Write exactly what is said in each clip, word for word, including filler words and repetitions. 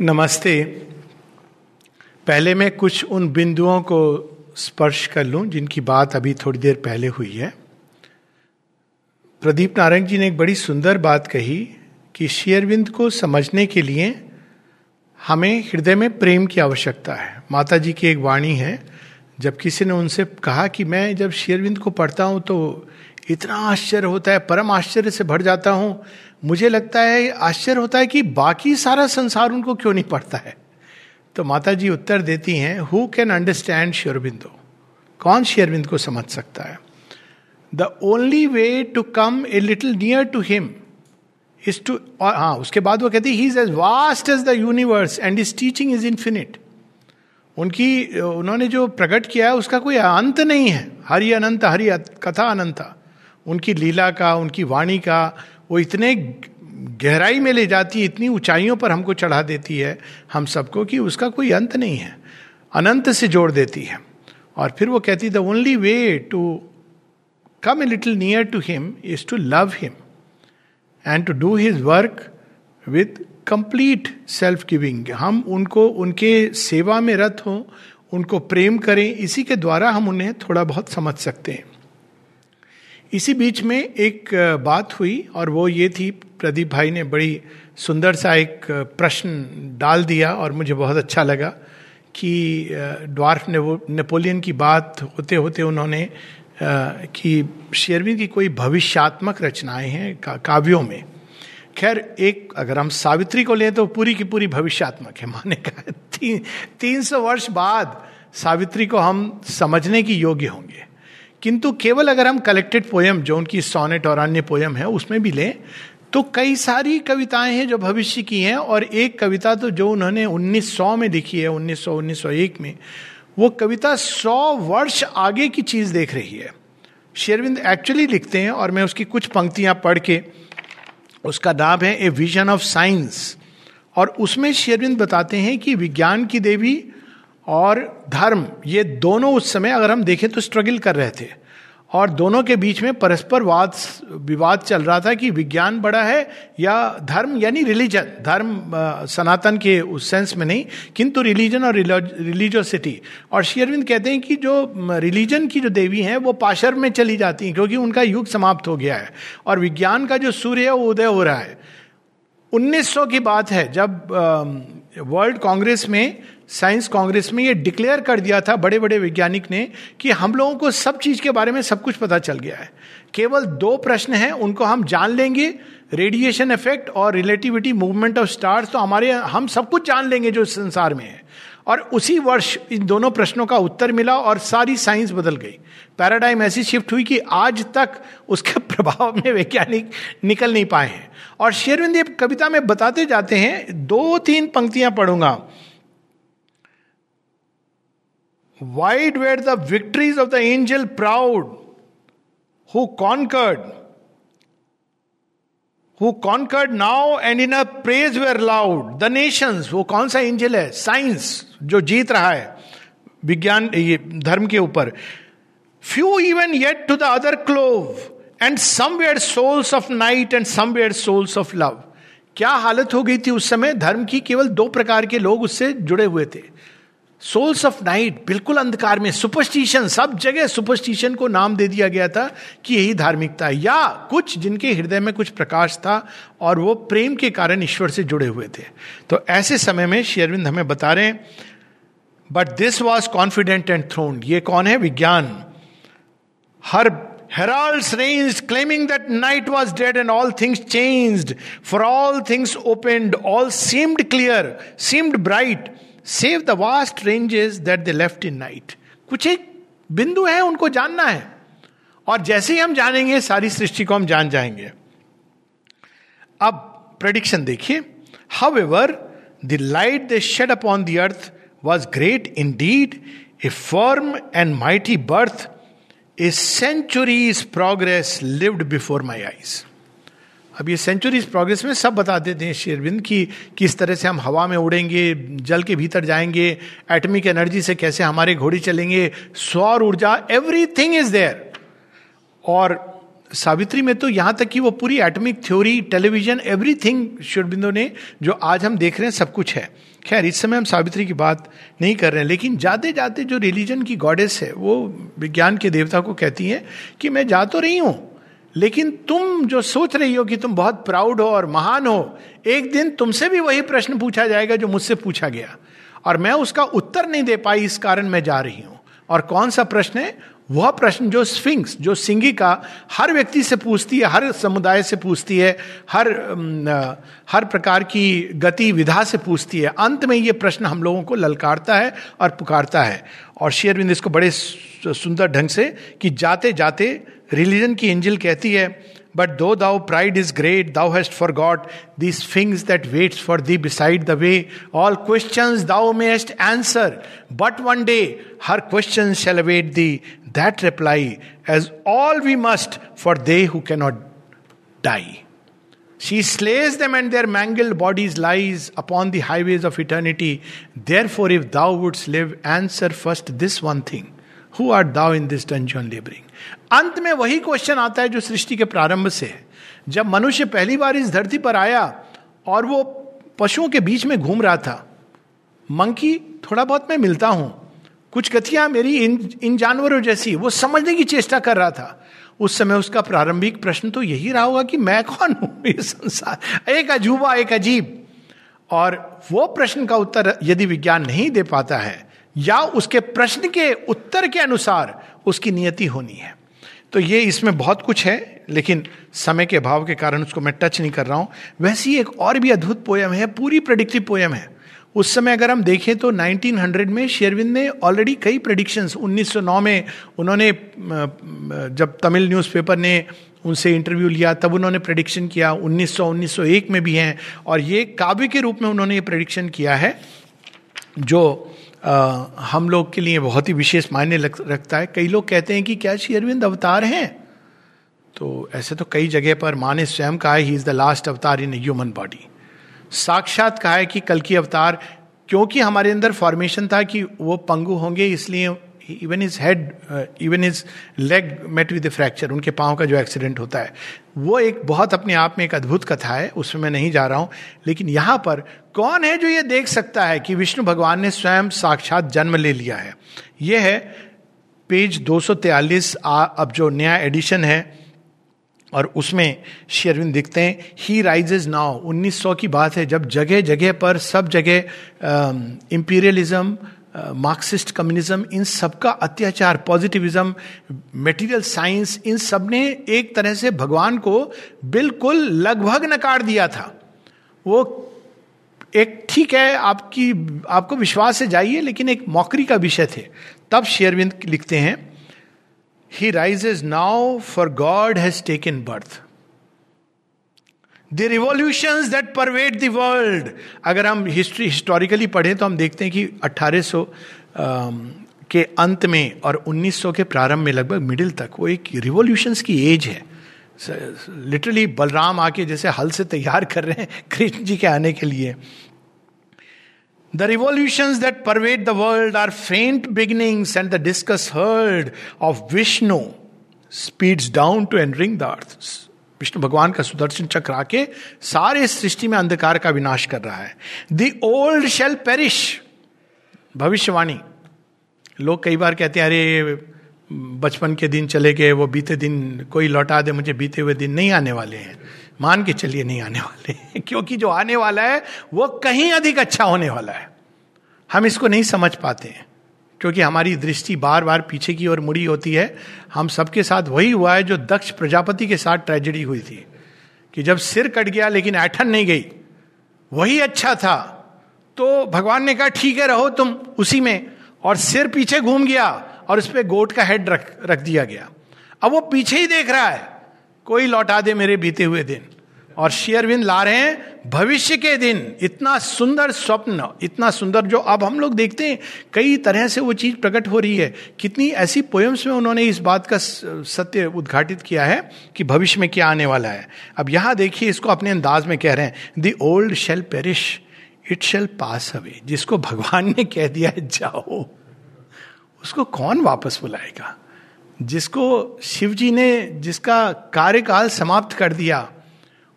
नमस्ते। पहले मैं कुछ उन बिंदुओं को स्पर्श कर लूं जिनकी बात अभी थोड़ी देर पहले हुई है। प्रदीप नारायण जी ने एक बड़ी सुंदर बात कही कि श्रीअरविंद को समझने के लिए हमें हृदय में प्रेम की आवश्यकता है। माताजी की एक वाणी है, जब किसी ने उनसे कहा कि मैं जब श्रीअरविंद को पढ़ता हूँ तो इतना आश्चर्य होता है, परम आश्चर्य से भर जाता हूँ, मुझे लगता है आश्चर्य होता है कि बाकी सारा संसार उनको क्यों नहीं पढ़ता है। तो माताजी उत्तर देती हैं, हु कैन अंडरस्टैंड श्रीअरविंदो, कौन श्रीअरविंद को समझ सकता है। The only way to come a little near to him is to, हाँ उसके बाद वो कहती he is as vast as the universe and his teaching is infinite. उनकी उन्होंने जो प्रकट किया है उसका कोई अंत नहीं है। हरि अनंत, हरि कथा अनंता, उनकी लीला का, उनकी वाणी का, वो इतने गहराई में ले जाती है, इतनी ऊंचाइयों पर हमको चढ़ा देती है हम सबको कि उसका कोई अंत नहीं है, अनंत से जोड़ देती है। और फिर वो कहती है the only way to come a little near to him is to love him and to do his work with complete self giving. हम उनको, उनके सेवा में रत हों, उनको प्रेम करें, इसी के द्वारा हम उन्हें थोड़ा बहुत समझ सकते हैं। इसी बीच में एक बात हुई और वो ये थी, प्रदीप भाई ने बड़ी सुंदर सा एक प्रश्न डाल दिया और मुझे बहुत अच्छा लगा कि ड्वार्फ ने वो नेपोलियन की बात होते होते उन्होंने कि श्रीअरविंद की कोई भविष्यात्मक रचनाएं हैं का, काव्यों में। खैर एक अगर हम सावित्री को लें तो पूरी की पूरी भविष्यात्मक है, माने का ती, तीन सौ वर्ष बाद सावित्री को हम समझने की योग्य होंगे। किंतु केवल अगर हम कलेक्टेड पोयम जो उनकी सोनेट और अन्य पोयम है उसमें भी लें तो कई सारी कविताएं हैं जो भविष्य की हैं। और एक कविता तो जो उन्होंने उन्नीस सौ में लिखी है, उन्नीस सौ उन्नीस सौ एक में, वो कविता सौ वर्ष आगे की चीज़ देख रही है। श्रीअरविंद एक्चुअली लिखते हैं और मैं उसकी कुछ पंक्तियां पढ़ के, उसका नाम है ए विजन ऑफ साइंस, और उसमें श्रीअरविंद बताते हैं कि विज्ञान की देवी और धर्म ये दोनों उस समय अगर हम देखें तो स्ट्रगल कर रहे थे और दोनों के बीच में परस्पर वाद विवाद चल रहा था कि विज्ञान बड़ा है या धर्म, यानी रिलीजन। धर्म सनातन के उस सेंस में नहीं, किंतु रिलीजन और रिलीजियोसिटी। और श्रीअरविंद कहते हैं कि जो रिलीजन की जो देवी हैं वो पाशर में चली जाती हैं क्योंकि उनका युग समाप्त हो गया है और विज्ञान का जो सूर्य है वो उदय हो रहा है। उन्नीस सौ की बात है जब वर्ल्ड कांग्रेस में, साइंस कांग्रेस में ये डिक्लेयर कर दिया था बड़े बड़े वैज्ञानिक ने कि हम लोगों को सब चीज़ के बारे में सब कुछ पता चल गया है, केवल दो प्रश्न हैं उनको हम जान लेंगे, रेडिएशन इफेक्ट और रिलेटिविटी, मूवमेंट ऑफ स्टार्स, तो हमारे हम सब कुछ जान लेंगे जो संसार में है। और उसी वर्ष इन दोनों प्रश्नों का उत्तर मिला और सारी साइंस बदल गई, पैराडाइम ऐसी शिफ्ट हुई कि आज तक उसके प्रभाव में वैज्ञानिक निकल नहीं पाए हैं। और श्रीअरविंद ये कविता में बताते जाते हैं, दो तीन पंक्तियां पढ़ूंगा। Wide were the victories of the angel proud, who conquered, who conquered now and in her praise were loud. The nations, वो कौन सा angel है? Science जो जीत रहा है विज्ञान ये धर्म के ऊपर। Few even yet to the other clove, and some were souls of night and some were souls of love. क्या हालत हो गई थी उस समय, धर्म की केवल दो प्रकार के लोग उससे जुड़े हुए थे। सोल्स ऑफ नाइट, बिल्कुल अंधकार में, सुपरस्टिशन, सब जगह सुपरस्टिशन को नाम दे दिया गया था कि यही धार्मिकता है, या कुछ जिनके हृदय में कुछ प्रकाश था और वो प्रेम के कारण ईश्वर से जुड़े हुए थे। तो ऐसे समय में श्रीअरविंद हमें बता रहे हैं, but this was confident and throned, ये कौन है? विज्ञान। हर heralds ranged claiming that night was dead and all things changed, for all things opened, all seemed clear, seemed bright, save the vast ranges that they left in night. कुछ एक बिंदु है उनको जानना है और जैसे ही हम जानेंगे सारी सृष्टि को हम जान जाएंगे। अब प्रेडिक्शन देखिए, however the light they shed upon the earth was great indeed, a firm and mighty birth, a century's progress lived before my eyes. अब ये सेंचुरीज प्रोग्रेस में सब बता देते हैं श्रीअरविंद की किस तरह से हम हवा में उड़ेंगे, जल के भीतर जाएंगे, एटमिक एनर्जी से कैसे हमारे घोड़े चलेंगे, सौर ऊर्जा, एवरीथिंग इज देयर। और सावित्री में तो यहां तक कि वो पूरी atomic theory, television, everything Sri Aurobindo ने जो आज हम देख रहे हैं सब कुछ है। खैर, इस समय हम सावित्री की बात नहीं कर रहे हैं, लेकिन जाते जाते जो रिलीजन की गॉडेस है वो विज्ञान के देवता को कहती है कि मैं जा तो रही हूं, लेकिन तुम जो सोच रही हो कि तुम बहुत प्राउड हो और महान हो, एक दिन तुमसे भी वही प्रश्न पूछा जाएगा जो मुझसे पूछा गया और मैं उसका उत्तर नहीं दे पाई, इस कारण मैं जा रही हूं। और कौन सा प्रश्न है? वह प्रश्न जो स्फिंक्स, जो सिंगिका हर व्यक्ति से पूछती है, हर समुदाय से पूछती है, हर हर प्रकार की गति विधा से पूछती है। अंत में ये प्रश्न हम लोगों को ललकारता है और पुकारता है। और श्रीअरविंद इसको बड़े सुंदर ढंग से कि जाते जाते रिलीजन की एंजल कहती है, but though thou pride is great thou hast forgot this things that waits for thee beside the way, all questions thou may hast answer but one day her question shall await thee that reply as all we must for they who can not die. She slays them and their mangled bodies lies upon the highways of eternity. Therefore, if thou wouldst live, answer first this one thing. Who art thou in this dungeon laboring? अंत में वही question आता है जो सृष्टि के प्रारंभ से है। जब मनुष्य पहली बार इस धरती पर आया और वो पशुओं के बीच में घूम रहा था, मंकी थोड़ा बहुत मैं मिलता हूं, कुछ गतियां मेरी इन इन जानवरों जैसी, वो समझने की चेष्टा कर रहा था। उस समय उसका प्रारंभिक प्रश्न तो यही रहा होगा कि मैं कौन हूं इस संसार, एक अजूबा, एक अजीब। और वो प्रश्न का उत्तर यदि विज्ञान नहीं दे पाता है या उसके प्रश्न के उत्तर के अनुसार उसकी नियति होनी है, तो ये इसमें बहुत कुछ है, लेकिन समय के अभाव के कारण उसको मैं टच नहीं कर रहा हूं। वैसी एक और भी अद्भुत पोयम है, पूरी प्रेडिक्टिव पोयम है। उस समय अगर हम देखें तो नाइनटीन हंड्रेड में श्रीअरविंद ने ऑलरेडी कई प्रेडिक्शंस, उन्नीस सौ नौ में उन्होंने, जब तमिल न्यूज़पेपर ने उनसे इंटरव्यू लिया तब उन्होंने प्रेडिक्शन किया, उन्नीस सौ, उन्नीस सौ एक में भी हैं, और ये काव्य के रूप में उन्होंने ये प्रेडिक्शन किया है जो आ, हम लोग के लिए बहुत ही विशेष मायने रखता है। कई लोग कहते हैं कि क्या श्रीअरविंद अवतार हैं? तो ऐसे तो कई जगह पर माँ ने स्वयं कहा है ही इज़ द लास्ट अवतार इन ए ह्यूमन बॉडी, साक्षात कहा है कि कल्कि अवतार, क्योंकि हमारे अंदर फॉर्मेशन था कि वो पंगु होंगे, इसलिए even is head even is leg met with fracture, उनके पाँव का जो एक्सीडेंट होता है, वो एक बहुत अपने आप में एक अद्भुत कथा है, उसमें मैं नहीं जा रहा हूँ। लेकिन यहाँ पर कौन है जो ये देख सकता है कि विष्णु भगवान ने स्वयं साक्षात जन्म ले लिया है? ये है पेज दो सौ तैंतालीस, अब जो नया एडिशन है, और उसमें श्रीअरविंद दिखते हैं। ही राइजेज नाउ, उन्नीस सौ की बात है, जब जगह जगह पर, सब जगह इम्पीरियलिज्म, मार्क्सिस्ट कम्युनिज्म, इन सब का अत्याचार, पॉजिटिविज्म, मटेरियल साइंस, इन सब ने एक तरह से भगवान को बिल्कुल लगभग नकार दिया था। वो एक, ठीक है, आपकी आपको विश्वास से जाइए, लेकिन एक मौकरी का विषय थे। तब श्रीअरविंद लिखते हैं, He rises now, for God has taken birth. The revolutions that pervade the world. अगर हम हिस्ट्री हिस्टोरिकली पढ़ें तो हम देखते हैं कि अठारह सौ के अंत में और उन्नीस सौ के प्रारंभ में, लगभग मिडिल तक, वो एक रिवोल्यूशंस की एज है। लिटरली बलराम आके जैसे हल से तैयार कर रहे हैं कृष्ण जी के आने के लिए। The revolutions that pervade the world are faint beginnings, and the discus herd of Vishnu speeds down to entering the earth. Vishnu भगवान का सुदर्शन चक्र आके सारे सृष्टि में अंधकार का विनाश कर रहा है। The old shall perish. भविष्यवाणी। लोग कई बार कहते हैं, अरे बचपन के दिन चले गए, वो बीते दिन कोई लौटा दे मुझे, बीते हुए दिन नहीं आने वाले हैं। मान के चलिए नहीं आने वाले क्योंकि जो आने वाला है वो कहीं अधिक अच्छा होने वाला है। हम इसको नहीं समझ पाते हैं क्योंकि हमारी दृष्टि बार बार पीछे की ओर मुड़ी होती है। हम सबके साथ वही हुआ है जो दक्ष प्रजापति के साथ ट्रेजेडी हुई थी, कि जब सिर कट गया लेकिन ऐठन नहीं गई, वही अच्छा था, तो भगवान ने कहा ठीक है रहो तुम उसी में, और सिर पीछे घूम गया और उस पर गोट का हेड रख रख दिया गया। अब वो पीछे ही देख रहा है, कोई लौटा दे मेरे बीते हुए दिन। और श्रीअरविंद ला रहे हैं भविष्य के दिन, इतना सुंदर स्वप्न, इतना सुंदर जो अब हम लोग देखते हैं, कई तरह से वो चीज प्रकट हो रही है। कितनी ऐसी पोएम्स में उन्होंने इस बात का सत्य उद्घाटित किया है कि भविष्य में क्या आने वाला है। अब यहां देखिए, इसको अपने अंदाज में कह रहे हैं, the old shall perish it shall pass away. जिसको भगवान ने कह दिया है जाओ, उसको कौन वापस बुलाएगा? जिसको शिवजी ने, जिसका कार्यकाल समाप्त कर दिया,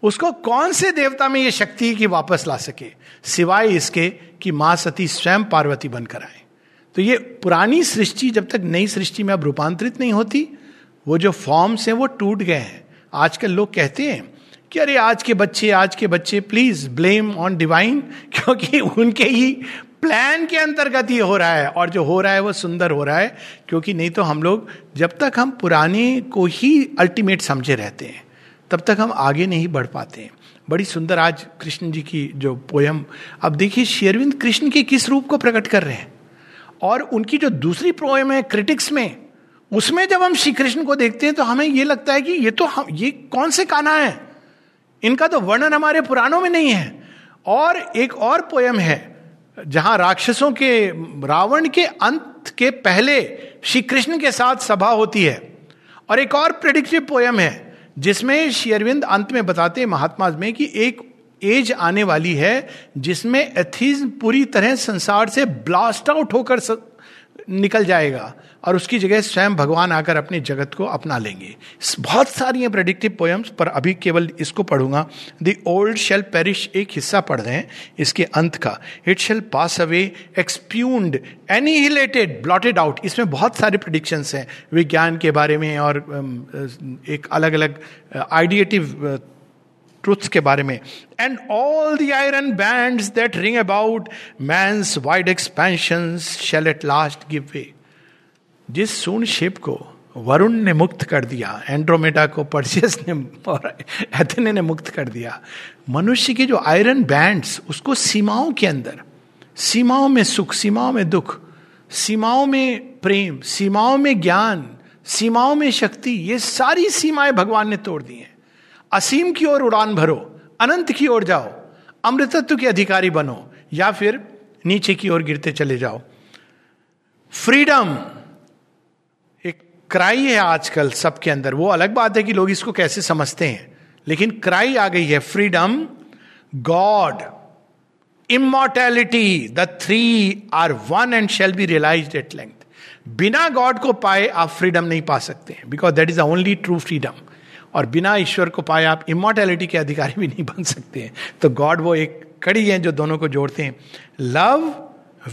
उसको कौन से देवता में ये शक्ति है कि वापस ला सके, सिवाय इसके कि माँ सती स्वयं पार्वती बनकर आए। तो ये पुरानी सृष्टि जब तक नई सृष्टि में अब रूपांतरित नहीं होती, वो जो फॉर्म्स हैं वो टूट गए हैं। आजकल लोग कहते हैं कि अरे आज के बच्चे आज के बच्चे प्लीज ब्लेम ऑन डिवाइन, क्योंकि उनके ही प्लान के अंतर्गत ये हो रहा है, और जो हो रहा है वो सुंदर हो रहा है, क्योंकि नहीं तो हम लोग जब तक हम पुराने को ही अल्टीमेट समझे रहते हैं तब तक हम आगे नहीं बढ़ पाते हैं। बड़ी सुंदर आज कृष्ण जी की जो पोयम, अब देखिए श्रीअरविंद कृष्ण के किस रूप को प्रकट कर रहे हैं, और उनकी जो दूसरी पोयम है क्रिटिक्स में, उसमें जब हम श्री कृष्ण को देखते हैं तो हमें ये लगता है कि ये तो हम, ये कौन से कान्हा है, इनका तो वर्णन हमारे पुराणों में नहीं है। और एक और पोयम है जहां राक्षसों के, रावण के अंत के पहले श्री कृष्ण के साथ सभा होती है, और एक और प्रेडिक्टिव पोयम है जिसमें श्री अरविंद अंत में बताते हैं महात्मा में कि एक एज आने वाली है जिसमें एथिज्म पूरी तरह संसार से ब्लास्ट आउट होकर निकल जाएगा और उसकी जगह स्वयं भगवान आकर अपने जगत को अपना लेंगे। बहुत सारी प्रेडिक्टिव पोएम्स, पर अभी केवल इसको पढ़ूंगा। द ओल्ड शेल पेरिश, एक हिस्सा पढ़ रहे हैं इसके अंत का। It shall pass away, expunged, annihilated, blotted out. इसमें बहुत सारे प्रेडिक्शंस हैं विज्ञान के बारे में और एक अलग अलग आइडिएटिव ट्रुथ्स के बारे में। And all the iron bands that ring about man's wide expansions shall at last give way. जिस सून शिप को वरुण ने मुक्त कर दिया, एंड्रोमेडा को पर्सियस ने और एथने ने मुक्त कर दिया, मनुष्य के जो आयरन बैंड्स, उसको सीमाओं के अंदर, सीमाओं में सुख, सीमाओं में दुख, सीमाओं में प्रेम, सीमाओं में ज्ञान, सीमाओं में शक्ति, ये सारी सीमाएं भगवान ने तोड़ दी हैं। असीम की ओर उड़ान भरो, अनंत की ओर जाओ, अमृतत्व के अधिकारी बनो, या फिर नीचे की ओर गिरते चले जाओ। फ्रीडम एक क्राई है आजकल सबके अंदर। वो अलग बात है कि लोग इसको कैसे समझते हैं, लेकिन क्राई आ गई है, freedom, God, immortality, the three are one and shall be realised at length. बिना गॉड को पाए आप फ्रीडम नहीं पा सकते, because that is the only true freedom. और बिना ईश्वर को पाए आप इमॉर्टैलिटी के अधिकारी भी नहीं बन सकते हैं। तो गॉड वो एक कड़ी है जो दोनों को जोड़ते हैं। Love,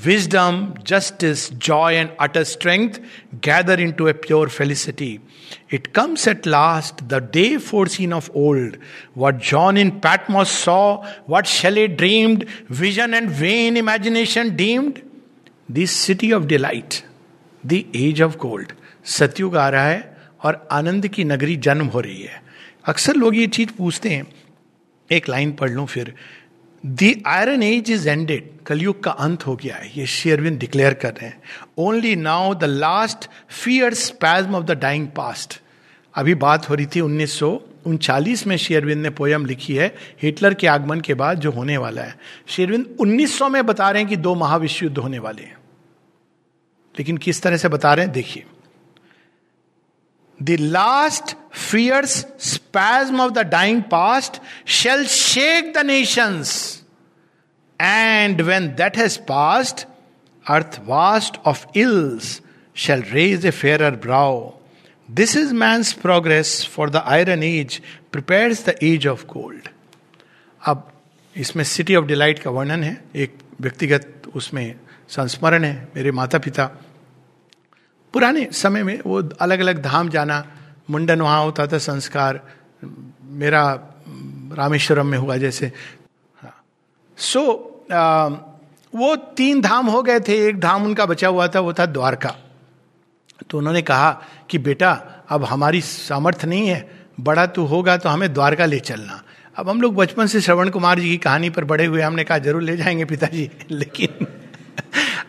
wisdom, justice, joy and utter strength gather into a pure felicity. It comes at last, the day foreseen of old. What John in Patmos saw, what Shelley dreamed, vision and vain imagination deemed, this city of delight, the age of gold. सतयुग आ रहा है और आनंद की नगरी जन्म हो रही है। अक्सर लोग ये चीज पूछते हैं, एक लाइन पढ़ लूं फिर। The iron age is ended, कलयुग का अंत हो गया है, ये श्री अरविंद डिक्लेयर कर रहे हैं। Only now the last fierce spasm of the dying past. अभी बात हो रही थी उन्नीस सौ उनचालीस में श्री अरविंद ने पोयम लिखी है, हिटलर के आगमन के बाद जो होने वाला है। श्री अरविंद उन्नीस सौ में बता रहे हैं कि दो महाविश्व युद्ध होने वाले हैं, लेकिन किस तरह से बता रहे हैं देखिए। The last fierce spasm of the dying past shall shake the nations, and when that has passed, earth vast of ills shall raise a fairer brow. This is man's progress, for the iron age prepares the age of gold. अब इसमें city of delight का वर्णन है, एक व्यक्तिगत उसमें संस्मरण है। मेरे माता पिता पुराने समय में वो अलग अलग धाम जाना, मुंडन वहाँ होता था, संस्कार मेरा रामेश्वरम में हुआ जैसे। हाँ सो so, आ, वो तीन धाम हो गए थे, एक धाम उनका बचा हुआ था, वो था द्वारका। तो उन्होंने कहा कि बेटा अब हमारी सामर्थ्य नहीं है, बड़ा तू होगा तो हमें द्वारका ले चलना। अब हम लोग बचपन से श्रवण कुमार जी की कहानी पर बड़े हुए, हमने कहा जरूर ले जाएंगे पिताजी, लेकिन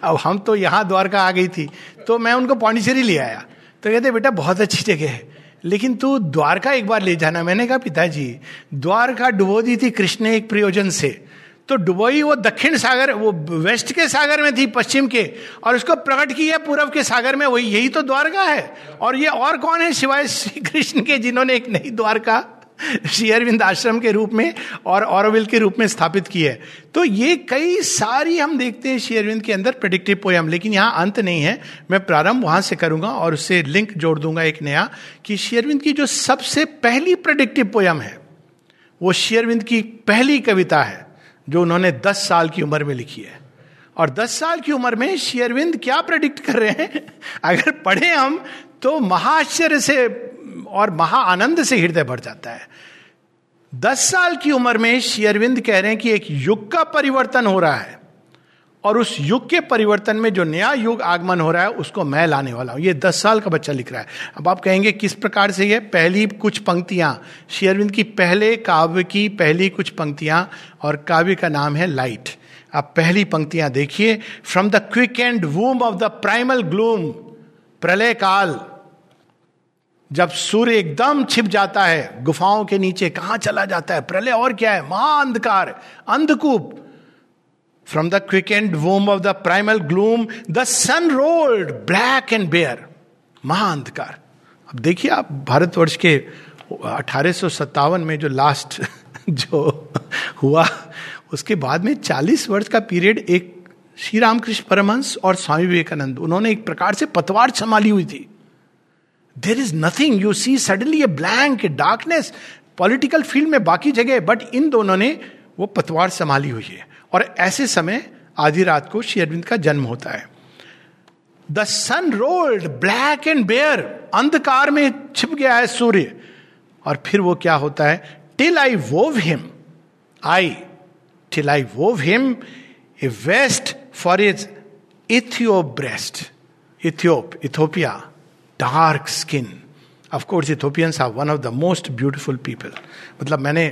अब हम तो यहाँ द्वारका आ गई थी, तो मैं उनको पॉन्डिचेरी ले आया। तो कहते बेटा बहुत अच्छी जगह है, लेकिन तू द्वारका एक बार ले जाना। मैंने कहा पिताजी द्वारका डुबो दी थी कृष्ण ने एक प्रयोजन से, तो डुबोई वो दक्षिण सागर, वो वेस्ट के सागर में थी, पश्चिम के, और उसको प्रकट की है पूरब के सागर में। वही यही तो द्वारका है, और ये और कौन है सिवाय श्री कृष्ण के, जिन्होंने एक नई द्वारका श्रीअरविंद आश्रम के रूप में और औरविल के रूप में स्थापित की है। तो ये कई सारी हम देखते हैं श्रीअरविंद के अंदर प्रेडिक्टिव पोयम, लेकिन यहाँ अंत नहीं है। मैं प्रारंभ वहाँ से करूँगा और उससे लिंक जोड़ दूंगा एक नया, कि श्रीअरविंद की जो सबसे पहली प्रेडिक्टिव पोयम है वो श्रीअरविंद की पहली कविता है जो उन्होंने दस साल की उम्र में लिखी है। और दस साल की उम्र में श्रीअरविंद क्या प्रेडिक्ट कर रहे हैं अगर पढ़े हम तो महाआश्चर्य से और महाआनंद से हृदय भर जाता है। दस साल की उम्र में श्रीअरविंद कह रहे हैं कि एक युग का परिवर्तन हो रहा है और उस युग के परिवर्तन में जो नया युग आगमन हो रहा है उसको मैं लाने वाला हूँ। ये दस साल का बच्चा लिख रहा है। अब आप कहेंगे किस प्रकार से? यह पहली कुछ पंक्तियाँ श्रीअरविंद की पहले काव्य की पहली कुछ पंक्तियाँ, और काव्य का नाम है लाइट। आप पहली पंक्तियाँ देखिए। From the quick and womb of the primal gloom, प्रलय काल जब सूर्य एकदम छिप जाता है गुफाओं के नीचे, कहाँ चला जाता है? प्रलय और क्या है? महाअंधकार, अंधकूप। From the quick and womb of the primal gloom the sun rolled black and bare, महाअंधकार। अब देखिए आप, भारतवर्ष के अठारह सौ सत्तावन में जो लास्ट जो हुआ उसके बाद में चालीस वर्ष का पीरियड एक श्री रामकृष्ण परमहंस और स्वामी विवेकानंद, उन्होंने एक प्रकार से पतवार संभाली हुई थी। There is nothing you see suddenly a blank darkness political field में बाकी जगह, बट इन दोनों ने वो पतवार संभाली हुई है। और ऐसे समय आधी रात को श्री अरविंद का जन्म होता है। The sun rolled black and bare, अंधकार में छिप गया है सूर्य। और फिर वो क्या होता है? Till I wove him I till I wove him a vest for his Ethiop breast. Ethiop, Ethiopia, dark skin. Of course, Ethiopians are one of the most beautiful people. मतलब मैंने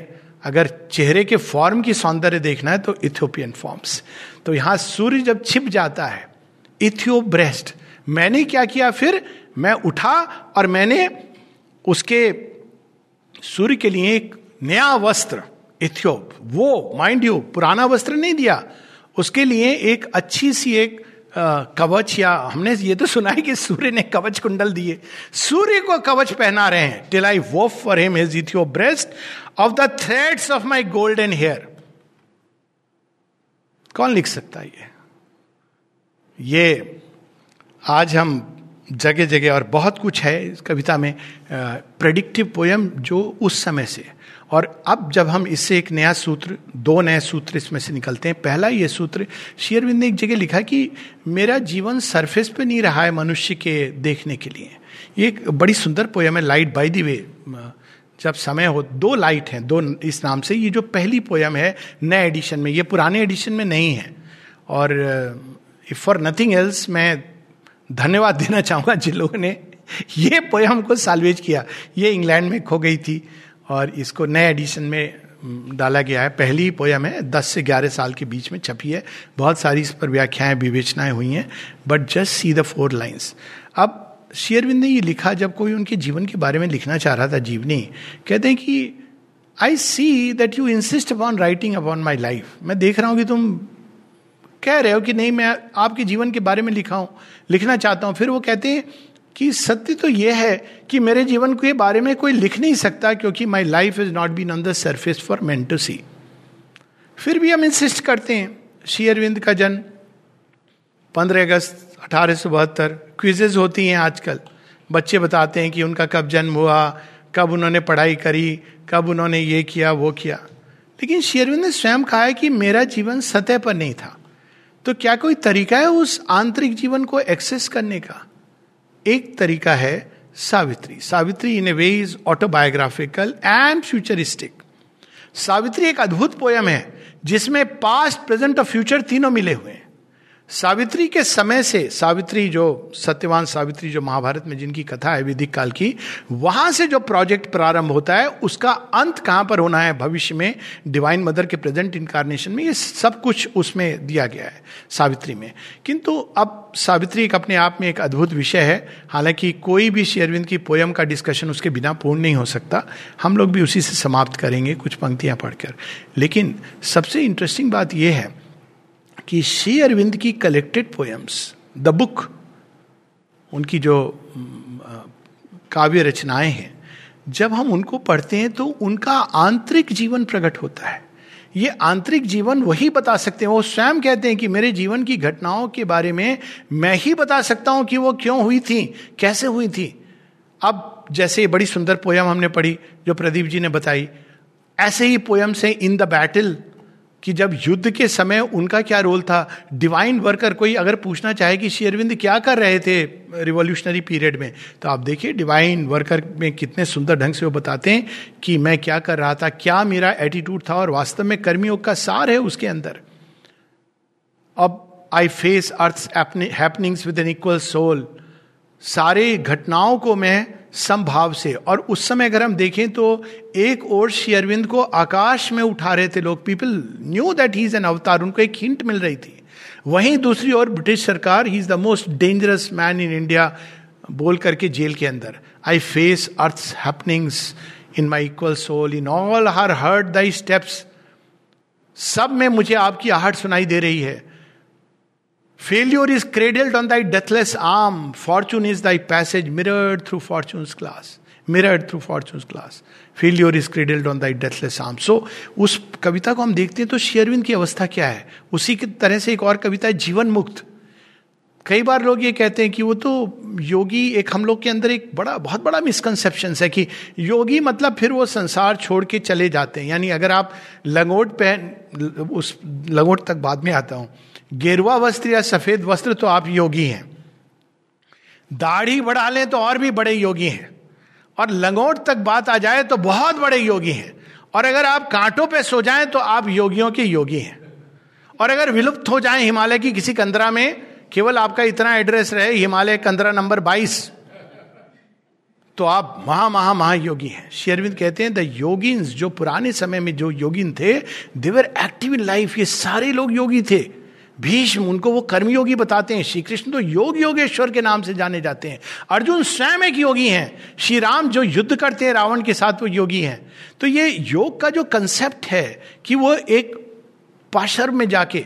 अगर चेहरे के फॉर्म की सौंदर्य देखना है तो इथियोपियन फॉर्म्स। तो यहाँ सूर्य जब छिप जाता है, Ethiop breast, मैंने क्या किया फिर? मैं उठा और मैंने उसके सूर्य के लिए एक नया वस्त्र, इथियोप, वो माइंड यू पुराना वस्त्र नहीं दिया, उसके लिए एक अच्छी सी एक आ, कवच, या हमने ये तो सुना है कि सूर्य ने कवच कुंडल दिए, सूर्य को कवच पहना रहे हैं। Till I wove for him his Ethiop breast of the threads of my golden hair. कौन लिख सकता है ये? ये आज हम जगह जगह और बहुत कुछ है इस कविता में प्रेडिक्टिव पोयम जो उस समय से। और अब जब हम इससे एक नया सूत्र, दो नए सूत्र इसमें से निकलते हैं। पहला ये सूत्र, श्रीअरविंद ने एक जगह लिखा कि मेरा जीवन सरफेस पे नहीं रहा है मनुष्य के देखने के लिए। ये एक बड़ी सुंदर पोयम है लाइट। बाय द वे, जब समय हो, दो लाइट हैं, दो इस नाम से। ये जो पहली पोयम है नए एडिशन में, ये पुराने एडिशन में नहीं है। और इफ फॉर नथिंग एल्स, मैं धन्यवाद देना चाहूँगा जिन लोगों ने ये पोयम को साल्वेज किया। ये इंग्लैंड में खो गई थी और इसको नए एडिशन में डाला गया है। पहली पोयम है, दस से ग्यारह साल के बीच में छपी है। बहुत सारी इस पर व्याख्याएं, विवेचनाएं हुई हैं, but just see the four lines. अब श्रीअरविंद ने ये लिखा जब कोई उनके जीवन के बारे में लिखना चाह रहा था, जीवनी। कहते हैं कि I see that you insist upon writing upon my life. मैं देख रहा हूँ कि तुम कह रहे हो कि नहीं मैं आपके जीवन के बारे में लिखाऊँ, लिखना चाहता हूँ। फिर वो कहते हैं कि सत्य तो यह है कि मेरे जीवन के बारे में कोई लिख नहीं सकता क्योंकि my life is not been on the surface for man to see. फिर भी हम इंसिस्ट करते हैं। श्रीअरविंद का जन्म पंद्रह अगस्त अठारह सौ बहत्तर। क्विजेज होती हैं आजकल, बच्चे बताते हैं कि उनका कब जन्म हुआ, कब उन्होंने पढ़ाई करी, कब उन्होंने ये किया वो किया। लेकिन श्रीअरविंद ने स्वयं कहा है कि मेरा जीवन सतह पर नहीं था। तो क्या कोई तरीका है उस आंतरिक जीवन को एक्सेस करने का? एक तरीका है Savitri. Savitri in a way is autobiographical and futuristic. Savitri एक अद्भुत पोयम है जिसमें पास्ट, प्रेजेंट और फ्यूचर तीनों मिले हुए हैं। सावित्री के समय से, सावित्री जो सत्यवान सावित्री जो महाभारत में जिनकी कथा है वैदिक काल की, वहां से जो प्रोजेक्ट प्रारंभ होता है उसका अंत कहाँ पर होना है भविष्य में, डिवाइन मदर के प्रेजेंट इनकारनेशन में, ये सब कुछ उसमें दिया गया है सावित्री में। किंतु अब सावित्री एक अपने आप में एक अद्भुत विषय है। हालांकि कोई भी श्रीअरविंद की पोयम का डिस्कशन उसके बिना पूर्ण नहीं हो सकता। हम लोग भी उसी से समाप्त करेंगे कुछ पंक्तियाँ पढ़कर। लेकिन सबसे इंटरेस्टिंग बात यह है कि श्री अरविंद की कलेक्टेड पोएम्स, द बुक, उनकी जो काव्य रचनाएं हैं, जब हम उनको पढ़ते हैं तो उनका आंतरिक जीवन प्रकट होता है। ये आंतरिक जीवन वही बता सकते हैं। वो स्वयं कहते हैं कि मेरे जीवन की घटनाओं के बारे में मैं ही बता सकता हूं कि वो क्यों हुई थी, कैसे हुई थी। अब जैसे बड़ी सुंदर पोयम हमने पढ़ी जो प्रदीप जी ने बताई, ऐसे ही पोयम से इन द बैटल, कि जब युद्ध के समय उनका क्या रोल था, डिवाइन वर्कर। कोई अगर पूछना चाहे कि श्रीअरविंद क्या कर रहे थे रिवॉल्यूशनरी पीरियड में, तो आप देखिए डिवाइन वर्कर में कितने सुंदर ढंग से वो बताते हैं कि मैं क्या कर रहा था, क्या मेरा एटीट्यूड था, और वास्तव में कर्मयोग का सार है उसके अंदर। अब I face earth's happenings with an equal soul, सारे घटनाओं को मैं संभाव से। और उस समय अगर हम देखें तो एक ओर श्रीअरविंद को आकाश में उठा रहे थे लोग, people knew that he is an avatar, उनको एक हिंट मिल रही थी। वहीं दूसरी ओर ब्रिटिश सरकार, he is the most dangerous man in India बोल करके जेल के अंदर, I face earth's happenings in my equal soul, in all her heard thy steps, सब में मुझे आपकी आहट सुनाई दे रही है। Failure is cradled on thy deathless arm. Fortune is thy passage mirrored through fortune's glass. Mirrored through fortune's glass. Failure is cradled on thy deathless arm. So, उस कविता को हम देखते हैं तो श्रीअरविंद की अवस्था क्या है। उसी की तरह से एक और कविता है जीवन मुक्त। कई बार लोग ये कहते हैं कि वो तो योगी, एक हम लोग के अंदर एक बड़ा बहुत बड़ा मिसकंसेप्शन है कि योगी मतलब फिर वो संसार छोड़ के चले जाते हैं। यानी अगर आप लंगोट पहन, उस लंगोट तक बाद में आता हूँ, गेरुआ वस्त्र या सफेद वस्त्र तो आप योगी हैं, दाढ़ी बढ़ा लें तो और भी बड़े योगी हैं, और लंगोट तक बात आ जाए तो बहुत बड़े योगी हैं, और अगर आप कांटों पे सो जाएं तो आप योगियों के योगी हैं, और अगर विलुप्त हो जाएं हिमालय की किसी कंदरा में, केवल आपका इतना एड्रेस रहे हिमालय कंदरा नंबर बाईस, तो आप महा महा महायोगी हैं। श्रीअरविंद कहते हैं द योगिन्स, जो पुराने समय में जो योगिन थे, दे वर एक्टिव इन लाइफ, ये सारे लोग योगी थे। भीष्म, उनको वो कर्मयोगी बताते हैं। श्री कृष्ण तो योग योगेश्वर के नाम से जाने जाते हैं। अर्जुन स्वयं एक योगी हैं। श्री राम जो युद्ध करते हैं रावण के साथ, वो योगी हैं। तो ये योग का जो कंसेप्ट है कि वो एक पाशर में जाके,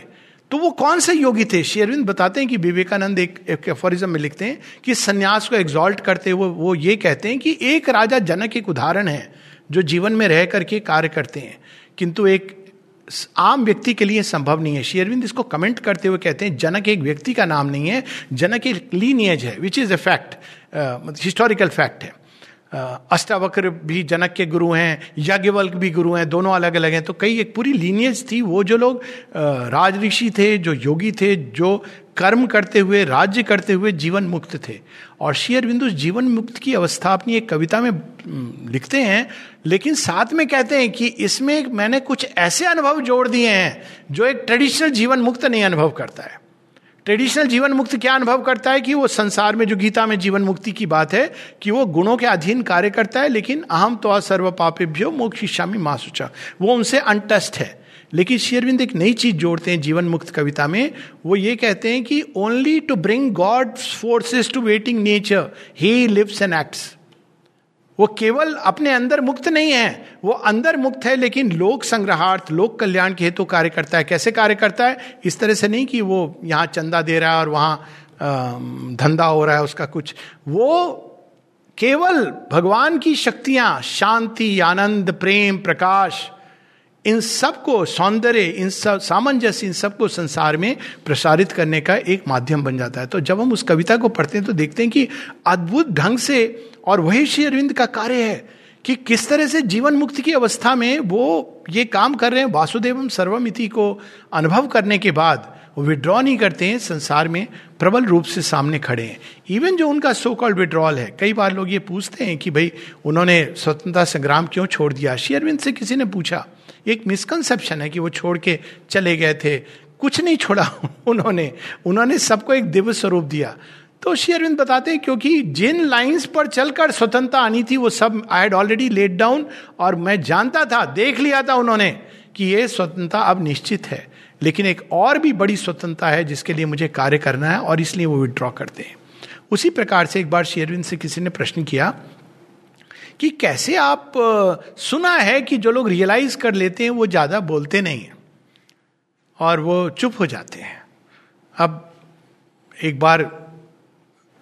तो वो कौन से योगी थे। श्री अरविंद बताते हैं कि विवेकानंद एक, एक एफोरिज्म में लिखते हैं कि संन्यास को एग्जॉल्ट करते हुए वो, वो ये कहते हैं कि एक राजा जनक एक उदाहरण है जो जीवन में रह करके कार्य करते हैं, किंतु एक आम व्यक्ति के लिए संभव नहीं है। श्रीअरविंद इसको कमेंट करते हुए कहते हैं जनक एक व्यक्ति का नाम नहीं है, जनक एक लीनियज है, which is a fact, historical fact है। uh, अष्टावक्र भी जनक के गुरु हैं, याज्ञवल्क भी गुरु हैं, दोनों अलग अलग हैं। तो कई एक पूरी लीनियज थी। वो जो लोग uh, राजऋषि थे, जो योगी थे, जो कर्म करते हुए राज्य करते हुए जीवन मुक्त थे। और श्रीअरविंद उस जीवन मुक्त की अवस्था अपनी एक कविता में लिखते हैं, लेकिन साथ में कहते हैं कि इसमें मैंने कुछ ऐसे अनुभव जोड़ दिए हैं जो एक ट्रेडिशनल जीवन मुक्त नहीं अनुभव करता है। ट्रेडिशनल जीवन मुक्त क्या अनुभव करता है कि वो संसार में, जो गीता में जीवन मुक्ति की बात है, कि वो गुणों के अधीन कार्य करता है, लेकिन अहम त्वा सर्व पापेभ्यो मोक्षयिष्यामि मा शुचः, वो उनसे अनटच्ड है। लेकिन श्रीअरविंद एक नई चीज जोड़ते हैं जीवन मुक्त कविता में। वो ये कहते हैं कि only to bring God's forces to waiting nature he lives and acts. वो केवल अपने अंदर मुक्त नहीं है, वो अंदर मुक्त है, लेकिन लोक संग्रहार्थ, लोक कल्याण के हेतु कार्य करता है। कैसे कार्य करता है? इस तरह से नहीं कि वो यहाँ चंदा दे रहा है और वहाँ धंधा हो रहा है उसका कुछ। वो केवल भगवान की शक्तियाँ, शांति, आनंद, प्रेम, प्रकाश, इन सबको, सौंदर्य, इन सब सामंजस्य, इन सबको संसार में प्रसारित करने का एक माध्यम बन जाता है। तो जब हम उस कविता को पढ़ते हैं तो देखते हैं कि अद्भुत ढंग से, और वही श्री अरविंद का कार्य है कि किस तरह से जीवन मुक्ति की अवस्था में वो ये काम कर रहे हैं। वासुदेवम सर्वमिति को अनुभव करने के बाद वो विड्रॉ नहीं करते हैं, संसार में प्रबल रूप से सामने खड़े हैं। इवन जो उनका सो कॉल्ड विड्रॉल है, कई बार लोग ये पूछते हैं कि भाई उन्होंने स्वतंत्रता संग्राम क्यों छोड़ दिया। श्री अरविंद से किसी ने पूछा, एक मिसकंसेप्शन है कि वो छोड़ के चले गए थे। कुछ नहीं छोड़ा उन्होंने उन्होंने सबको एक दिव्य स्वरूप दिया। तो श्री अरविंद बताते हैं क्योंकि जिन लाइंस पर चलकर स्वतंत्रता आनी थी वो सब I had already laid down, और मैं जानता था, देख लिया था उन्होंने कि ये स्वतंत्रता अब निश्चित है, लेकिन एक और भी बड़ी स्वतंत्रता है जिसके लिए मुझे कार्य करना है, और इसलिए वो विड्रॉ करते हैं। उसी प्रकार से एक बार श्री अरविंद से किसी ने प्रश्न किया कि कैसे आप, सुना है कि जो लोग रियलाइज कर लेते हैं वो ज़्यादा बोलते नहीं हैं और वो चुप हो जाते हैं। अब एक बार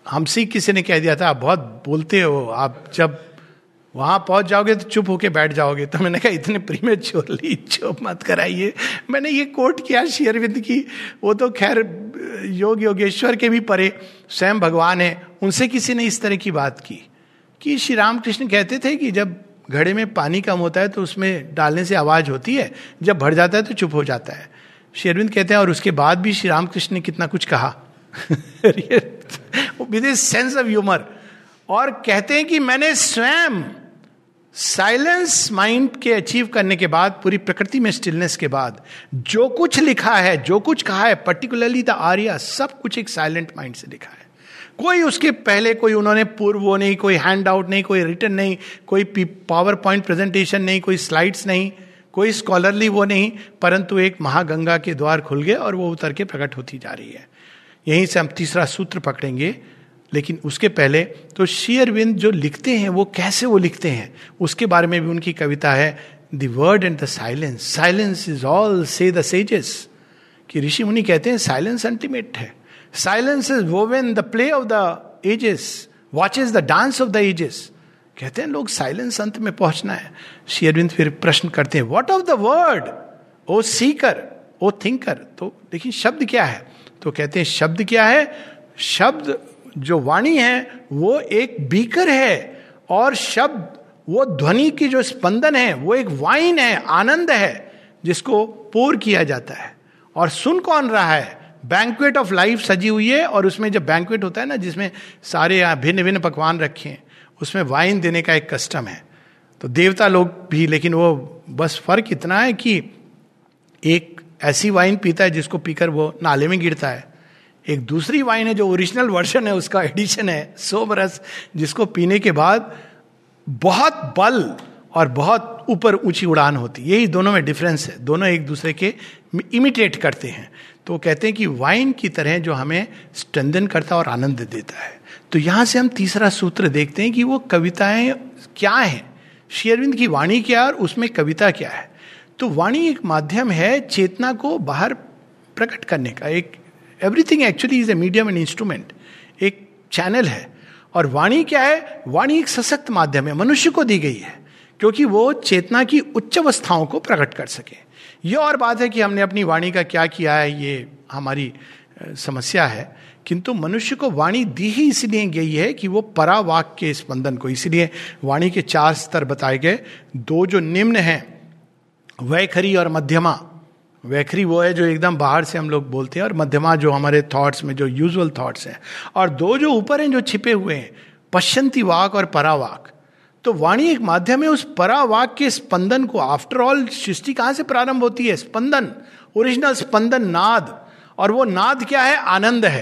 हमसे किसी ने कह दिया था, आप बहुत बोलते हो, आप जब वहाँ पहुँच जाओगे तो चुप होके बैठ जाओगे। तो मैंने कहा इतने प्रीमेच्योरली चुप मत कराइए। मैंने ये कोट किया श्रीअरविंद की, वो तो खैर योग योगेश्वर के भी परे स्वयं भगवान है, उनसे किसी ने इस तरह की बात की कि श्री रामकृष्ण कहते थे कि जब घड़े में पानी कम होता है तो उसमें डालने से आवाज़ होती है, जब भर जाता है तो चुप हो जाता है। श्रीअरविंद कहते हैं और उसके बाद भी श्री रामकृष्ण ने कितना कुछ कहा with a sense of humour, और कहते हैं कि मैंने स्वयं साइलेंस माइंड के अचीव करने के बाद, पूरी प्रकृति में स्टिलनेस के बाद जो कुछ लिखा है, जो कुछ कहा है, पर्टिकुलरली द आर्या, सब कुछ एक साइलेंट माइंड से लिखा है। कोई उसके पहले कोई उन्होंने पूर्व वो नहीं, कोई हैंड आउट नहीं, कोई रिटर्न नहीं, कोई पावर पॉइंट प्रेजेंटेशन नहीं, कोई स्लाइड्स नहीं, कोई स्कॉलरली वो नहीं, परंतु एक महागंगा के द्वार खुल गए और वो उतर के प्रकट होती जा रही है। यहीं से हम तीसरा सूत्र पकड़ेंगे, लेकिन उसके पहले तो श्रीअरविंद जो लिखते हैं वो कैसे वो लिखते हैं, उसके बारे में भी उनकी कविता है, the word and the silence, silence is all से द सेजेस, कि ऋषि मुनि कहते हैं साइलेंस अल्टीमेट है। Silence is woven the play of the ages, watches the dance of the ages, कहते हैं लोग साइलेंस अंत में पहुंचना है। श्रीअरविंद फिर प्रश्न करते हैं what of the word O seeker O thinker, तो लेकिन शब्द क्या है, तो कहते हैं शब्द क्या है, शब्द जो वाणी है वो एक बीकर है, और शब्द वो ध्वनि की जो स्पंदन है वो एक वाइन है, आनंद है जिसको पोर किया जाता है। और सुन कौन रहा है, बैंक्वेट ऑफ लाइफ सजी हुई है, और उसमें जब बैंक्वेट होता है ना जिसमें सारे भिन्न भिन्न पकवान रखे हैं, उसमें वाइन देने का एक कस्टम है। तो देवता लोग भी, लेकिन वो बस फर्क इतना है कि एक ऐसी वाइन पीता है जिसको पीकर वो नाले में गिरता है, एक दूसरी वाइन है जो ओरिजिनल वर्जन है, उसका एडिशन है सोम रस, जिसको पीने के बाद बहुत बल और बहुत ऊपर ऊंची उड़ान होती। यही दोनों में डिफरेंस है, दोनों एक दूसरे के इमिटेट करते हैं। तो कहते हैं कि वाइन की तरह जो हमें स्ट्रेंथन करता और आनंद देता है। तो यहाँ से हम तीसरा सूत्र देखते हैं कि वो कविताएं क्या हैं, श्रीअरविंद की वाणी क्या है और उसमें कविता क्या है। तो वाणी एक माध्यम है चेतना को बाहर प्रकट करने का, एक everything actually is a medium and instrument, एक चैनल है। और वाणी क्या है, वाणी एक सशक्त माध्यम है, मनुष्य को दी गई है क्योंकि वो चेतना की उच्च अवस्थाओं को प्रकट कर सके। ये और बात है कि हमने अपनी वाणी का क्या किया है, ये हमारी समस्या है, किंतु मनुष्य को वाणी दी ही इसलिए गई है कि वो परावाक के स्पंदन को, इसलिए वाणी के चार स्तर बताए गए। दो जो निम्न हैं, वैखरी और मध्यमा। वैखरी वो है जो एकदम बाहर से हम लोग बोलते हैं, और मध्यमा जो हमारे थॉट्स में जो यूजुअल थॉट्स हैं, और दो जो ऊपर हैं जो छिपे हुए हैं, पश्चंती वाक और परावाक। तो वाणी एक माध्यम है उस परावाक के स्पंदन को। आफ्टर ऑल सृष्टि कहाँ से प्रारंभ होती है, स्पंदन, ओरिजिनल स्पंदन, नाद, और वो नाद क्या है, आनंद है।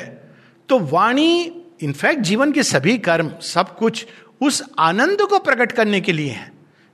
तो वाणी इनफैक्ट जीवन के सभी कर्म, सब कुछ उस आनंद को प्रकट करने के लिए है,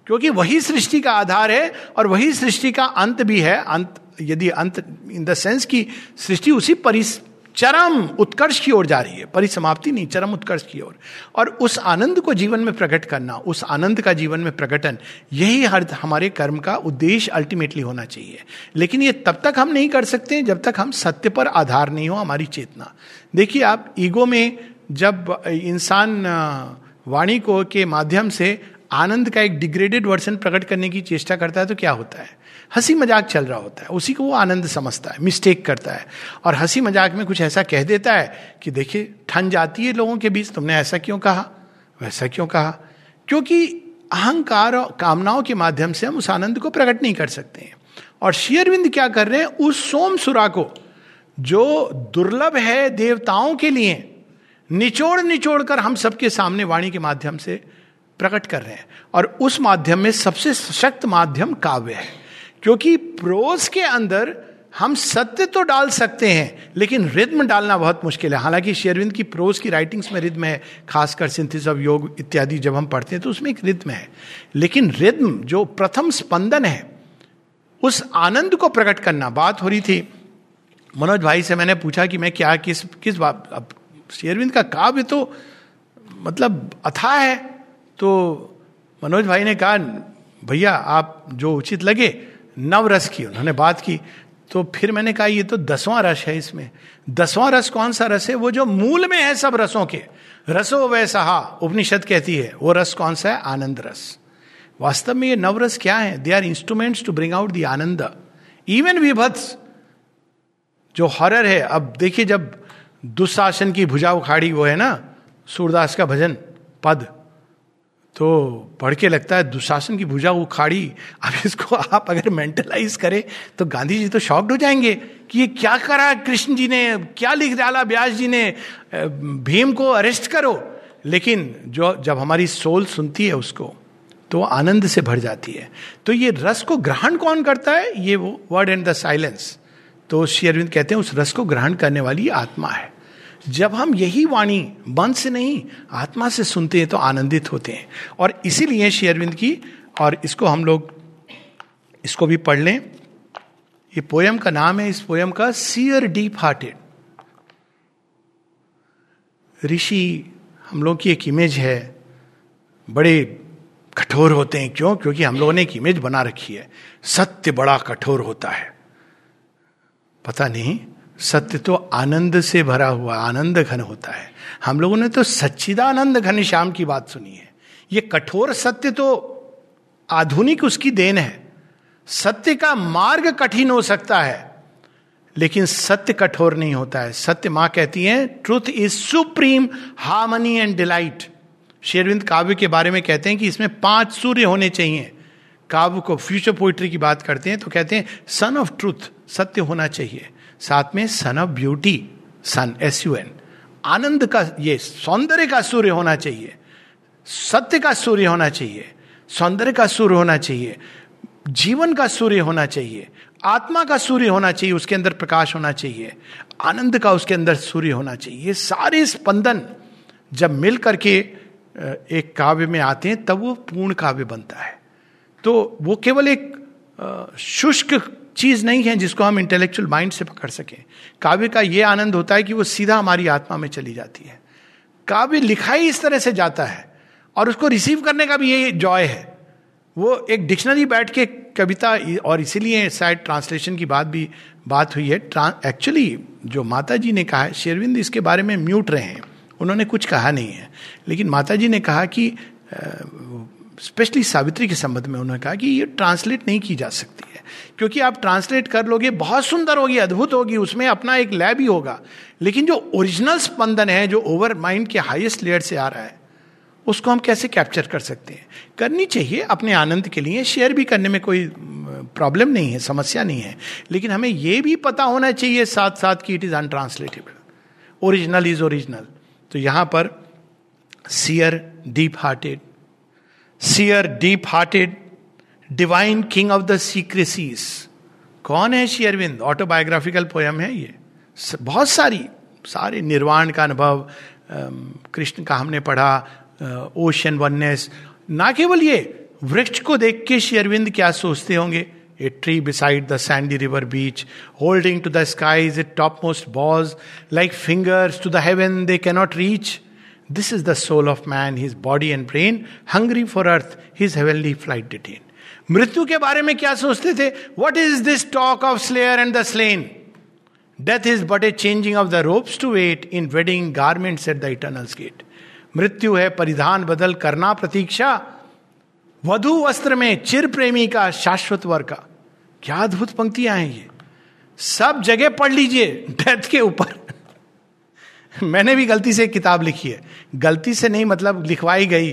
क्योंकि वही सृष्टि का आधार है और वही सृष्टि का अंत भी है। अंत, यदि अंत इन द सेंस की सृष्टि उसी परिस चरम उत्कर्ष की ओर जा रही है, परिसमाप्ति नहीं, चरम उत्कर्ष की ओर, और उस आनंद को जीवन में प्रकट करना, उस आनंद का जीवन में प्रकटन, यही हर हमारे कर्म का उद्देश्य अल्टीमेटली होना चाहिए। लेकिन ये तब तक हम नहीं कर सकते जब तक हम सत्य पर आधार नहीं हो हमारी चेतना। देखिए आप, ईगो में जब इंसान वाणी को के माध्यम से आनंद का एक डिग्रेडेड वर्जन प्रकट करने की चेष्टा करता है तो क्या होता है, हंसी मजाक चल रहा होता है, उसी को वो आनंद समझता है, मिस्टेक करता है, और हंसी मजाक में कुछ ऐसा कह देता है कि देखिए ठन जाती है लोगों के बीच, तुमने ऐसा क्यों कहा, वैसा क्यों कहा, क्योंकि अहंकार और कामनाओं के माध्यम से हम उस आनंद को प्रकट नहीं कर सकते हैं। और श्रीअरविंद क्या कर रहे हैं, उस सोम सुरा को जो दुर्लभ है देवताओं के लिए, निचोड़ निचोड़ कर हम सबके सामने वाणी के माध्यम से प्रकट कर रहे हैं। और उस माध्यम में सबसे सशक्त माध्यम काव्य है, क्योंकि प्रोज के अंदर हम सत्य तो डाल सकते हैं लेकिन रिद्म डालना बहुत मुश्किल है। हालांकि श्रीअरविंद की प्रोज की राइटिंग्स में रिद्म है, खासकर सिंथेसिस ऑफ योग इत्यादि जब हम पढ़ते हैं तो उसमें एक रिद्म है, लेकिन रिद्म जो प्रथम स्पंदन है, उस आनंद को प्रकट करना। बात हो रही थी मनोज भाई से, मैंने पूछा कि मैं क्या किस किस बात, अब श्रीअरविंद का काव्य तो मतलब अथाह है, तो मनोज भाई ने कहा भैया आप जो उचित लगे, नवरस की उन्होंने बात की। तो फिर मैंने कहा ये तो दसवां रस है। इसमें दसवां रस कौन सा रस है? वो जो मूल में है सब रसों के, रसो वैसहा उपनिषद कहती है। वो रस कौन सा है? आनंद रस। वास्तव में ये नवरस क्या है? They are instruments to bring out the Anand. Even विभत्स जो हॉरर है, अब देखिए जब दुशासन की भुजा उखाड़ी, वो है ना सूरदास का भजन पद, तो पढ़ के लगता है दुशासन की भुजा उखाड़ी। अब इसको आप अगर मेंटलाइज करें तो गांधी जी तो शॉक्ड हो जाएंगे कि ये क्या करा कृष्ण जी ने, क्या लिख डाला ब्यास जी ने, भीम को अरेस्ट करो। लेकिन जो जब हमारी सोल सुनती है उसको तो आनंद से भर जाती है। तो ये रस को ग्रहण कौन करता है? ये वो वर्ड एंड द साइलेंस। तो श्री अरविंद कहते हैं उस रस को ग्रहण करने वाली आत्मा है। जब हम यही वाणी मन से नहीं आत्मा से सुनते हैं तो आनंदित होते हैं। और इसीलिए श्री अरविंद की, और इसको हम लोग इसको भी पढ़ लें, ये पोयम का नाम है इस पोयम का, सियर डीप हार्टेड ऋषि। हम लोग की एक इमेज है, बड़े कठोर होते हैं। क्यों? क्योंकि हम लोगों ने एक इमेज बना रखी है, सत्य बड़ा कठोर होता है। पता नहीं, सत्य तो आनंद से भरा हुआ, आनंद घन होता है। हम लोगों ने तो सच्चिदानंद घन श्याम की बात सुनी है। ये कठोर सत्य तो आधुनिक उसकी देन है। सत्य का मार्ग कठिन हो सकता है लेकिन सत्य कठोर नहीं होता है। सत्य, माँ कहती है, truth is supreme harmony and delight. Sri Aurobindo काव्य के बारे में कहते हैं कि इसमें पांच सूर्य होने चाहिए। काव्य को फ्यूचर पोइट्री की बात करते हैं तो कहते हैं सन ऑफ ट्रूथ, सत्य होना चाहिए, साथ में sun of beauty, sun S U N, आनंद का, ये सौंदर्य का सूर्य होना चाहिए, सत्य का सूर्य होना चाहिए, सौंदर्य का सूर्य होना चाहिए, जीवन का सूर्य होना चाहिए, आत्मा का सूर्य होना चाहिए, उसके अंदर प्रकाश होना चाहिए, आनंद का उसके अंदर सूर्य होना चाहिए। ये सारे स्पंदन जब मिल करके एक काव्य में आते हैं तब वो पूर्ण काव्य बनता है। तो वो केवल एक शुष्क चीज नहीं है जिसको हम इंटेलेक्चुअल माइंड से पकड़ सकें। काव्य का ये आनंद होता है कि वो सीधा हमारी आत्मा में चली जाती है। काव्य लिखा ही इस तरह से जाता है और उसको रिसीव करने का भी ये जॉय है। वो एक डिक्शनरी बैठ के कविता, और इसीलिए शायद ट्रांसलेशन की बात भी बात हुई है। एक्चुअली जो माता जी ने कहा है, श्री अरविंद इसके बारे में म्यूट रहे हैं, उन्होंने कुछ कहा नहीं है, लेकिन माता जी ने कहा कि स्पेशली सावित्री के संबंध में उन्होंने कहा कि ये ट्रांसलेट नहीं की जा सकती है, क्योंकि आप ट्रांसलेट कर लोगे, बहुत सुंदर होगी, अद्भुत होगी, उसमें अपना एक लय भी होगा, लेकिन जो ओरिजिनल स्पंदन है जो ओवर माइंड के हाईएस्ट लेयर से आ रहा है उसको हम कैसे कैप्चर कर सकते हैं? करनी चाहिए अपने आनंद के लिए, शेयर भी करने में कोई प्रॉब्लम नहीं है, समस्या नहीं है, लेकिन हमें ये भी पता होना चाहिए साथ साथ कि it is untranslatable, original is original. तो यहाँ पर seer deep hearted, seer deep hearted, divine king of the secrecies, कौन है? श्री अरविंद। ऑटोबायोग्राफिकल पोयम है ये, बहुत सारी, सारे निर्वाण का अनुभव, कृष्ण का हमने पढ़ा, ओशन वननेस। ना केवल ये, वृक्ष को देख के श्री अरविंद क्या सोचते होंगे? A tree beside the sandy river beach, holding to the skies its topmost boughs, like fingers to the heaven they cannot reach. This is the soul of man, his body and brain, hungry for earth, his heavenly flight detain. मृत्यु के बारे में क्या सोचते थे? What is this talk of slayer and the slain? Death is but a changing of the ropes to wait in wedding garments at the eternal's gate. मृत्यु है परिधान बदल, करना प्रतीक्षा, वधु वस्त्र में, चिर प्रेमी का, शाश्वत वर का। क्या अद्भुत पंक्तियां हैं ये, सब जगह पढ़ लीजिए डेथ के ऊपर। मैंने भी गलती से किताब लिखी है, गलती से नहीं मतलब लिखवाई गई,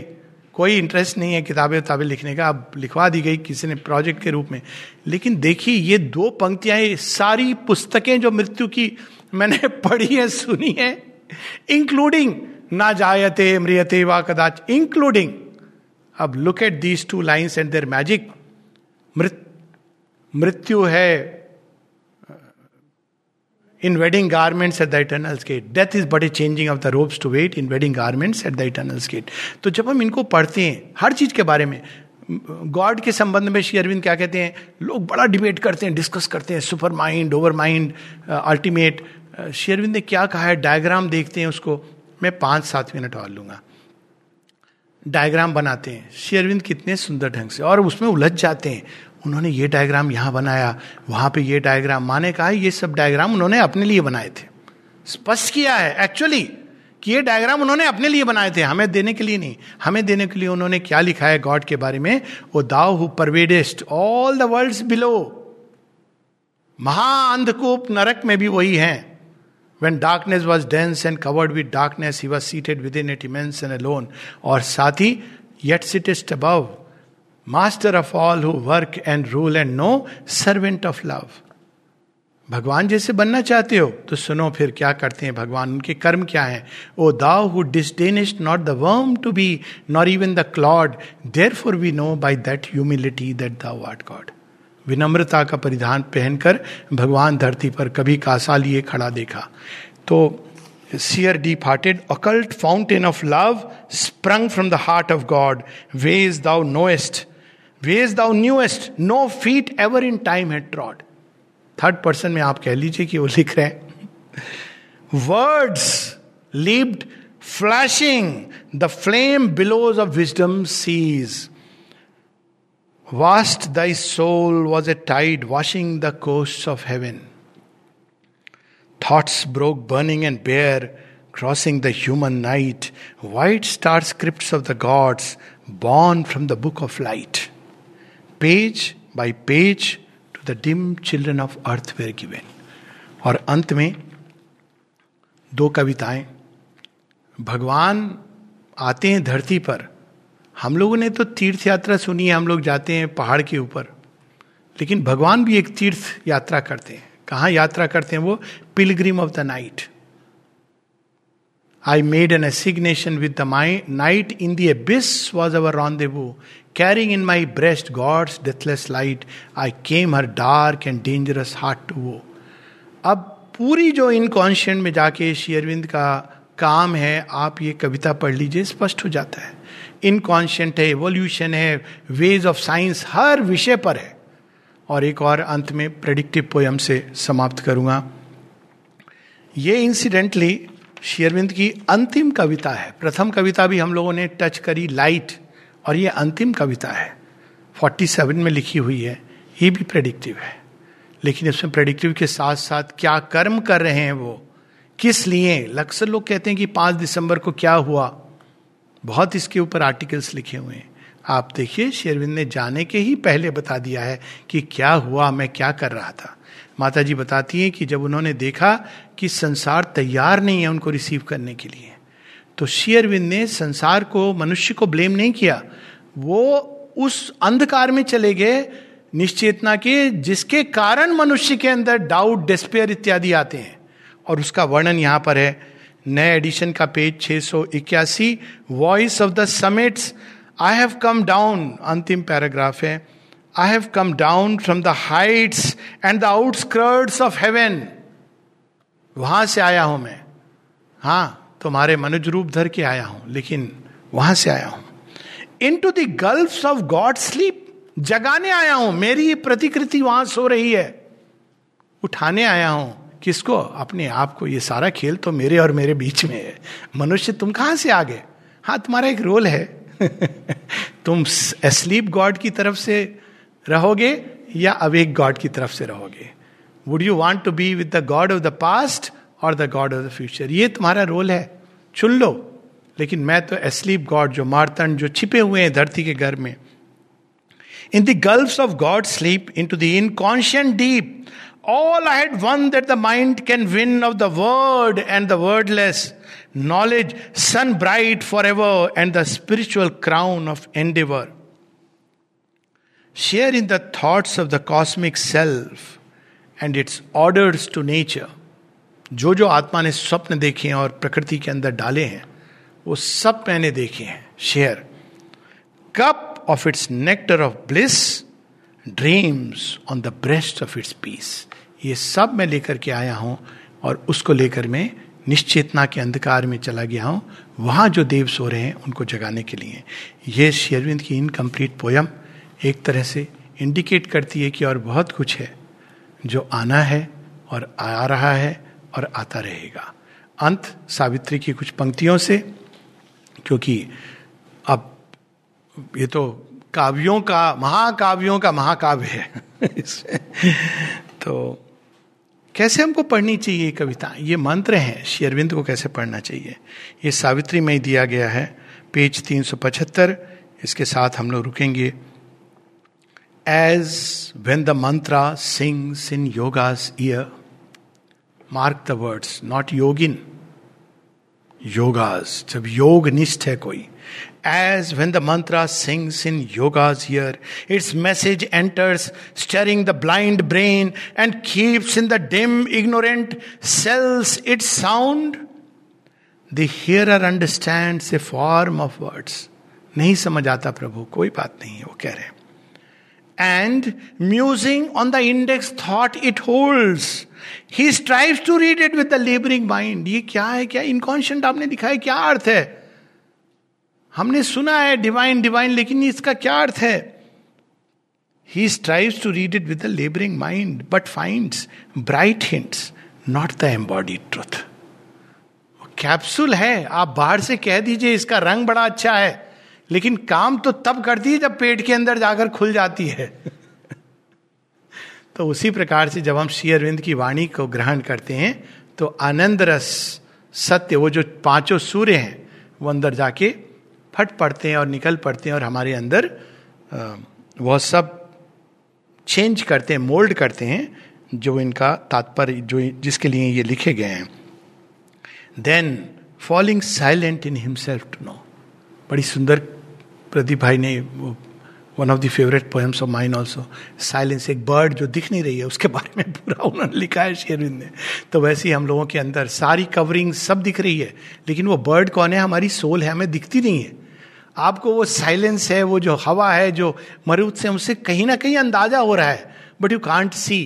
कोई इंटरेस्ट नहीं है किताबें किताबें लिखने का, अब लिखवा दी गई किसी ने प्रोजेक्ट के रूप में। लेकिन देखिए ये दो पंक्तियां, ये सारी पुस्तकें जो मृत्यु की मैंने पढ़ी है, सुनी है, इंक्लूडिंग ना जायते म्रियते वा कदाच, इंक्लूडिंग। अब look at these two lines and their magic. मृत्यु है in wedding garments at the eternal's gate, death is but a changing of the robes to wait in wedding garments at the eternal's gate. तो जब हम इनको पढ़ते हैं हर चीज के बारे में, गॉड के संबंध में श्री अरविंद क्या कहते हैं? लोग बड़ा डिबेट करते हैं, डिस्कस करते हैं, supermind, overmind, ultimate. Sri Aurobindo ने क्या कहा है? डायग्राम देखते हैं उसको, मैं पाँच सात मिनट और लूँगा। डायग्राम बनाते हैं श्री अरविंद कितने सुंदर ढंग से, और उसमें उलझ जाते हैं, उन्होंने ये डायग्राम यहाँ बनाया, वहाँ पे ये डायग्राम, माने कहा ये सब डायग्राम उन्होंने अपने लिए बनाए थे। स्पष्ट किया है एक्चुअली कि ये डायग्राम उन्होंने अपने लिए बनाए थे, हमें देने के लिए नहीं। हमें देने के लिए उन्होंने क्या लिखा है गॉड के बारे में? वो thou who pervadest all the worlds below, महाअंधकूप नरक में भी वही हैं। When darkness was dense and covered with darkness, he was seated within it, immense and alone. और साथ ही yet sittest above, master of all who work and rule and know, servant of love. भगवान जैसे बनना चाहते हो तो सुनो फिर क्या करते हैं भगवान, उनके कर्म क्या हैं। ओ thou who disdainest not the worm to be, nor even the clod, therefore we know by that humility that thou art God. विनम्रता का परिधान पहनकर भगवान धरती पर कभी कासा लिए खड़ा देखा। तो seer deep hearted occult fountain of love sprung from the heart of God, ways thou knowest, ways thou knewest, no feet ever in time had trod. Third person में आप कह लीजिए कि वो लिख रहे हैं। Words leaped flashing the flame billows of wisdom seas, Vast thy soul was a tide washing the coasts of heaven. Thoughts broke burning and bare, crossing the human night. White star scripts of the gods, born from the book of light. Page by page to the dim children of earth were given. और अंत में दो कविताएं। भगवान आते हैं धरती पर। हम लोगों ने तो तीर्थ यात्रा सुनी है, हम लोग जाते हैं पहाड़ के ऊपर, लेकिन भगवान भी एक तीर्थ यात्रा करते हैं। कहाँ यात्रा करते हैं वो? Pilgrim of the night. I made an assignation with the my night, in the abyss was our rendezvous, carrying in my breast God's deathless light, I came her dark and dangerous heart to woo. अब पूरी जो inconscient में जाके श्रीअरविंद का काम है, आप ये कविता पढ़ लीजिए, स्पष्ट हो जाता है। इनकॉन्शियंट है, एवोल्यूशन है, वेज ऑफ साइंस, हर विषय पर है। और एक और अंत में प्रेडिक्टिव पोयम से समाप्त करूंगा। ये इंसिडेंटली श्रीअरविंद की अंतिम कविता है। प्रथम कविता भी हम लोगों ने टच करी, लाइट, और ये अंतिम कविता है, सैंतालीस में लिखी हुई है। ये भी प्रेडिक्टिव है, लेकिन इसमें प्रेडिक्टिव के साथ साथ क्या कर्म कर रहे हैं वो, किस लिए। अक्सर लोग कहते हैं कि पाँच दिसंबर को क्या हुआ, बहुत इसके ऊपर आर्टिकल्स लिखे हुए हैं। आप देखिए, श्रीअरविंद ने जाने के ही पहले बता दिया है कि क्या हुआ, मैं क्या कर रहा था। माताजी बताती हैं कि जब उन्होंने देखा कि संसार तैयार नहीं है उनको रिसीव करने के लिए, तो श्रीअरविंद ने संसार को, मनुष्य को ब्लेम नहीं किया। वो उस अंधकार में चले गए निश्चेतना के, जिसके कारण मनुष्य के अंदर डाउट, डिस्पेयर इत्यादि आते हैं, और उसका वर्णन यहाँ पर है। नए एडिशन का पेज छह सौ इक्यासी, voice of the summits, I have come down, अंतिम पैराग्राफ है, I have come down from the heights and the outskirts of heaven, वहां से आया हूं मैं। हाँ, तुम्हारे मनुज रूप धर के आया हूं, लेकिन वहां से आया हूं। Into the gulfs of God sleep, जगाने आया हूं, मेरी प्रतिकृति वहां सो रही है, उठाने आया हूं। किसको? अपने आप को। ये सारा खेल तो मेरे और मेरे बीच में है। मनुष्य, तुम कहाँ से आ गए? हाँ, तुम्हारा एक रोल है। तुम अस्लीप गॉड की तरफ से रहोगे या अवेक गॉड की तरफ से रहोगे? Would you want to be with the God of the past और the God of the future? ये तुम्हारा रोल है, चुन लो। लेकिन मैं तो अस्लीप गॉड, जो मार्तंड, जो छिपे हुए हैं धरती के घर में। In the gulfs of God sleep, into the inconscient deep, all I had won that the mind can win of the word and the wordless, knowledge sun bright forever and the spiritual crown of endeavor. Share in the thoughts of the cosmic self and its orders to nature. जो जो आत्मा ने स्वप्न देखे हैं और प्रकृति के अंदर डाले हैं, वो सब मैंने देखे हैं। Share cup of its nectar of bliss, dreams on the breast of its peace. ये सब मैं लेकर के आया हूँ और उसको लेकर मैं निश्चेतना के अंधकार में चला गया हूँ, वहाँ जो देव सो रहे हैं उनको जगाने के लिए। ये श्रीअरविंद की इनकम्प्लीट पोयम एक तरह से इंडिकेट करती है कि और बहुत कुछ है जो आना है और आ रहा है और आता रहेगा। अंत सावित्री की कुछ पंक्तियों से, क्योंकि अब ये तो काव्यों का महाकाव्यों का महाकाव्य है। तो कैसे हमको पढ़नी चाहिए ये कविता, ये मंत्र हैं श्री अरविंद को कैसे पढ़ना चाहिए, ये सावित्री में ही दिया गया है पेज तीन सौ पचहत्तर। इसके साथ हम लोग रुकेंगे। As when the mantra sings in yoga's ear, mark the words, not yogin, yogas, जब योगनिष्ठ है कोई। As when the mantra sings in yoga's ear, its message enters, stirring the blind brain and keeps in the dim ignorant cells its sound. The hearer understands a form of words. नहीं समझ आता प्रभु, कोई बात नहीं है, वो कह रहे हैं। And musing on the index thought it holds, he strives to read it with the laboring mind. ये क्या है, क्या इनकॉन्शियंट आपने दिखाया, क्या अर्थ है? हमने सुना है डिवाइन डिवाइन, लेकिन इसका क्या अर्थ है? He strives to read it with the laboring mind, but finds bright hints, not the embodied truth. Capsule है, आप बाहर से कह दीजिए इसका रंग बड़ा अच्छा है, लेकिन काम तो तब करती है जब पेट के अंदर जाकर खुल जाती है। तो उसी प्रकार से जब हम श्री अरविंद की वाणी को ग्रहण करते हैं तो आनंद रस सत्य, वो जो पांचों सूर्य हैं, वो अंदर जाके फट पड़ते हैं और निकल पड़ते हैं और हमारे अंदर वह सब चेंज करते हैं, मोल्ड करते हैं, जो इनका तात्पर्य, जो जिसके लिए ये लिखे गए हैं। Then falling silent in himself to know, बड़ी सुंदर प्रदीप भाई ने, one of the favourite poems of mine also, silence, एक बर्ड जो दिख नहीं रही है, उसके बारे में पूरा उन्होंने लिखा है श्री अरविंद ने। तो वैसे ही हम लोगों के अंदर सारी कवरिंग सब दिख रही है, लेकिन वो बर्ड कौन है? हमारी सोल है, हमें दिखती नहीं है। आपको वो साइलेंस है, वो जो हवा है, जो मरूद से, उनसे कहीं ना कहीं अंदाजा हो रहा है, बट यू कांट सी।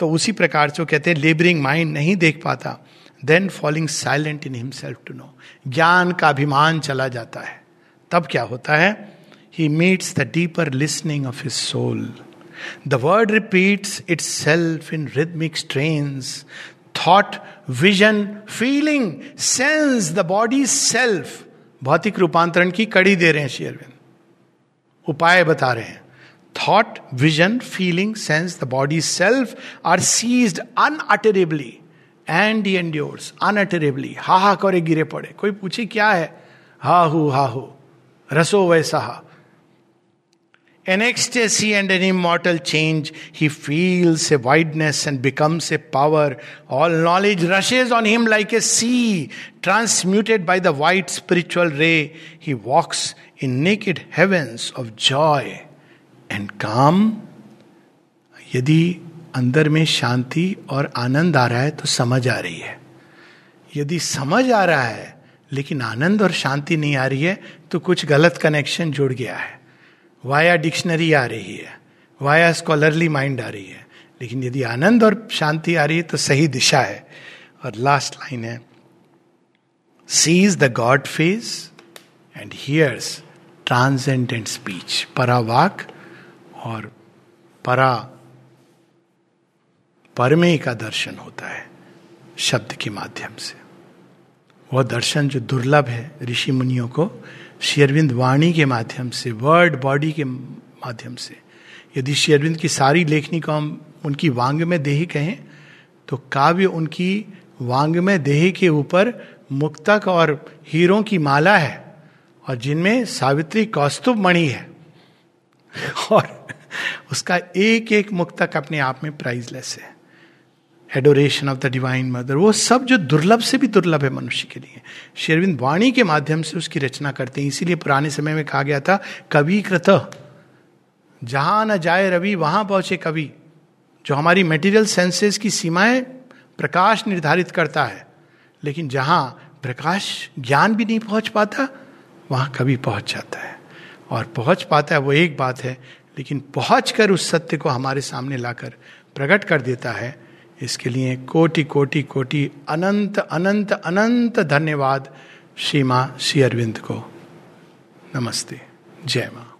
तो उसी प्रकार से कहते हैं लेबरिंग माइंड नहीं देख पाता। Then falling silent in himself to know, ज्ञान का अभिमान चला जाता है। तब क्या होता है? He meets the deeper listening of his soul, the word repeats itself in rhythmic strains, thought, vision, feeling, sense, the body self. भौतिक रूपांतरण की कड़ी दे रहे हैं श्री अरविंद, उपाय बता रहे हैं। Thought, vision, feeling, sense, the body self are seized unutterably and he endures unutterably. हा हा करे गिरे पड़े, कोई पूछे क्या है, हा हु हा हु रसो वैसा। An ecstasy and an immortal change, he feels a wideness and becomes a power. All knowledge rushes on him like a sea, transmuted by the white spiritual ray. He walks in naked heavens of joy and calm. यदि अंदर में शांति और आनंद आ रहा है तो समझ आ रही है। यदि समझ आ रहा है लेकिन आनंद और शांति नहीं आ रही है तो कुछ गलत कनेक्शन जुड़ गया है। वाया डिक्शनरी आ रही है, वाया स्कॉलरली माइंड आ रही है, लेकिन यदि आनंद और शांति आ रही है तो सही दिशा है। और लास्ट लाइन है, sees the God face and hears transcendent speech. परावाक और परा परमे का दर्शन होता है शब्द के माध्यम से। वह दर्शन जो दुर्लभ है ऋषि मुनियों को, श्री अरविंद वाणी के माध्यम से, वर्ड बॉडी के माध्यम से। यदि श्री अरविंद की सारी लेखनी को हम उनकी वांग में देही कहें तो काव्य उनकी वांग में देही के ऊपर मुक्तक और हीरों की माला है, और जिनमें सावित्री कौस्तुभ मणि है, और उसका एक एक मुक्तक अपने आप में प्राइजलेस है। Adoration of the divine mother, वो सब जो दुर्लभ से भी दुर्लभ है मनुष्य के लिए, श्री अरविंद वाणी के माध्यम से उसकी रचना करते हैं। इसीलिए पुराने समय में कहा गया था, कवि कृतः, जहां न जाए रवि वहां पहुंचे कवि। जो हमारी मेटीरियल सेंसेस की सीमाएं प्रकाश निर्धारित करता है, लेकिन जहां प्रकाश ज्ञान भी नहीं पहुंच पाता वहां कवि पहुंच जाता है। और पहुंच पाता है वो एक बात है, लेकिन पहुंच कर उस सत्य को हमारे सामने लाकर प्रकट कर देता है। इसके लिए कोटि कोटि कोटि अनंत अनंत अनंत धन्यवाद श्री मां श्री अरविंद को। नमस्ते, जय मां।